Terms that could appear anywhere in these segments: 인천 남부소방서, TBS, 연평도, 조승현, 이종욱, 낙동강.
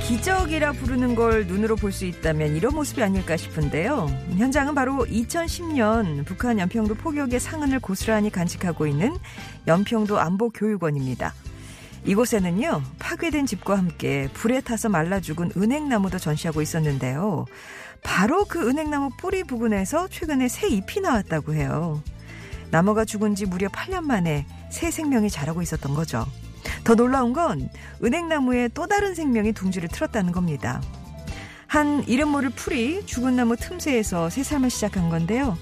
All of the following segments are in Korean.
기적이라 부르는 걸 눈으로 볼 수 있다면 이런 모습이 아닐까 싶은데요. 현장은 바로 2010년 북한 연평도 포격의 상흔을 고스란히 간직하고 있는 연평도 안보교육원입니다. 이곳에는요, 파괴된 집과 함께 불에 타서 말라 죽은 은행나무도 전시하고 있었는데요. 바로 그 은행나무 뿌리 부근에서 최근에 새 잎이 나왔다고 해요. 나무가 죽은 지 무려 8년 만에 새 생명이 자라고 있었던 거죠. 더 놀라운 건 은행나무에 또 다른 생명이 둥지를 틀었다는 겁니다. 한 이름 모를 풀이 죽은 나무 틈새에서 새 삶을 시작한 건데요.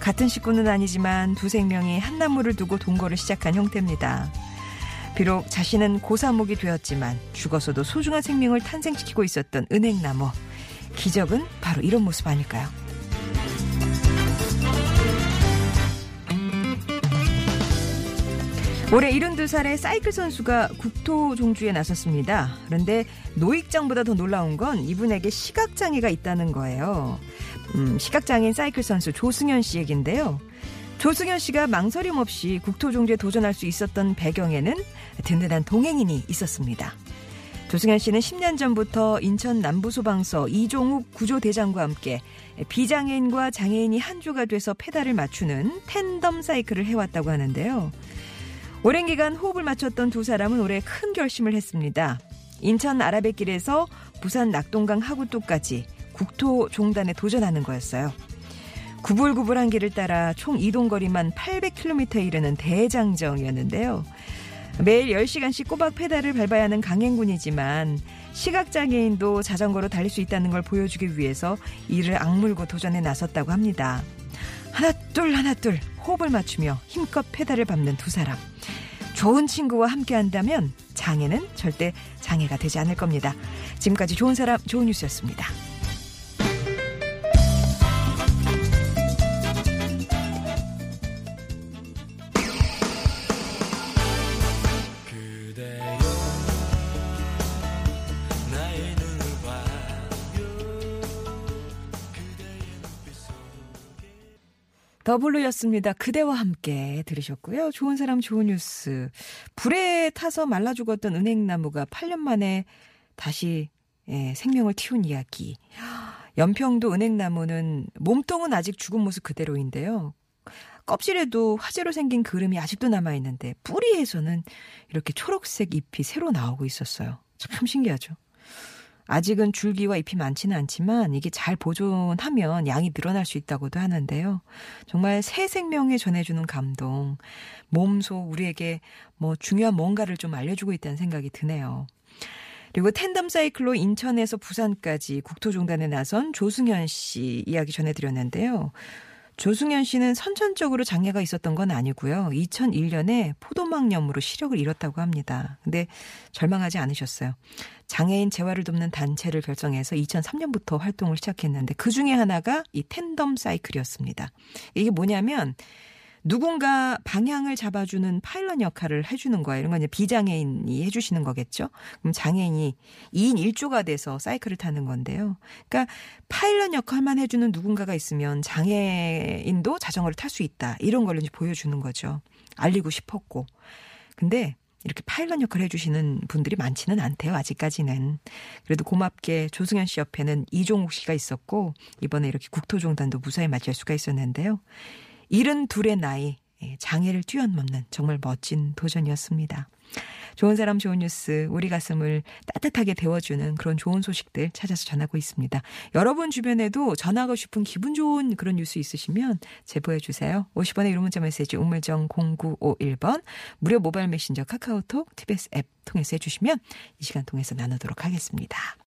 같은 식구는 아니지만 두 생명이 한 나무를 두고 동거를 시작한 형태입니다. 비록 자신은 고사목이 되었지만 죽어서도 소중한 생명을 탄생시키고 있었던 은행나무. 기적은 바로 이런 모습 아닐까요? 올해 72살의 사이클 선수가 국토 종주에 나섰습니다. 그런데 노익장보다 더 놀라운 건 이분에게 시각장애가 있다는 거예요. 시각장애인 사이클 선수 조승현 씨 얘기인데요. 조승현 씨가 망설임 없이 국토 종주에 도전할 수 있었던 배경에는 든든한 동행인이 있었습니다. 조승현 씨는 10년 전부터 인천 남부소방서 이종욱 구조대장과 함께 비장애인과 장애인이 한조가 돼서 페달을 맞추는 텐덤 사이클을 해왔다고 하는데요. 오랜 기간 호흡을 맞췄던 두 사람은 올해 큰 결심을 했습니다. 인천 아라뱃길에서 부산 낙동강 하구도까지 국토 종단에 도전하는 거였어요. 구불구불한 길을 따라 총 이동거리만 800km에 이르는 대장정이었는데요. 매일 10시간씩 꼬박 페달을 밟아야 하는 강행군이지만 시각장애인도 자전거로 달릴 수 있다는 걸 보여주기 위해서 이를 악물고 도전에 나섰다고 합니다. 하나 둘 하나 둘 호흡을 맞추며 힘껏 페달을 밟는 두 사람. 좋은 친구와 함께한다면 장애는 절대 장애가 되지 않을 겁니다. 지금까지 좋은 사람 좋은 뉴스였습니다. 더블루였습니다. 그대와 함께 들으셨고요. 좋은 사람 좋은 뉴스. 불에 타서 말라 죽었던 은행나무가 8년 만에 다시 생명을 틔운 이야기. 연평도 은행나무는 몸통은 아직 죽은 모습 그대로인데요. 껍질에도 화재로 생긴 그름이 아직도 남아있는데 뿌리에서는 이렇게 초록색 잎이 새로 나오고 있었어요. 참 신기하죠. 아직은 줄기와 잎이 많지는 않지만 이게 잘 보존하면 양이 늘어날 수 있다고도 하는데요. 정말 새 생명에 전해주는 감동, 몸소 우리에게 중요한 뭔가를 좀 알려주고 있다는 생각이 드네요. 그리고 텐덤 사이클로 인천에서 부산까지 국토종단에 나선 조승현 씨 이야기 전해드렸는데요. 조승현 씨는 선천적으로 장애가 있었던 건 아니고요. 2001년에 포도막염으로 시력을 잃었다고 합니다. 근데 절망하지 않으셨어요. 장애인 재활을 돕는 단체를 결성해서 2003년부터 활동을 시작했는데 그중에 하나가 이 텐덤 사이클이었습니다. 이게 뭐냐면 누군가 방향을 잡아주는 파일럿 역할을 해주는 거예요. 이런 건 이제 비장애인이 해주시는 거겠죠. 그럼 장애인이 2인 1조가 돼서 사이클을 타는 건데요. 그러니까 파일럿 역할만 해주는 누군가가 있으면 장애인도 자전거를 탈 수 있다. 이런 걸 이제 보여주는 거죠. 알리고 싶었고. 근데 이렇게 파일럿 역할을 해주시는 분들이 많지는 않대요. 아직까지는. 그래도 고맙게 조승현 씨 옆에는 이종욱 씨가 있었고 이번에 이렇게 국토종단도 무사히 맞이할 수가 있었는데요. 72의 나이, 장애를 뛰어넘는 정말 멋진 도전이었습니다. 좋은 사람 좋은 뉴스, 우리 가슴을 따뜻하게 데워주는 그런 좋은 소식들 찾아서 전하고 있습니다. 여러분 주변에도 전하고 싶은 기분 좋은 그런 뉴스 있으시면 제보해 주세요. 50원의 유료 문자 메시지 우물정 0951번, 무료 모바일 메신저 카카오톡, TBS 앱 통해서 해주시면 이 시간 통해서 나누도록 하겠습니다.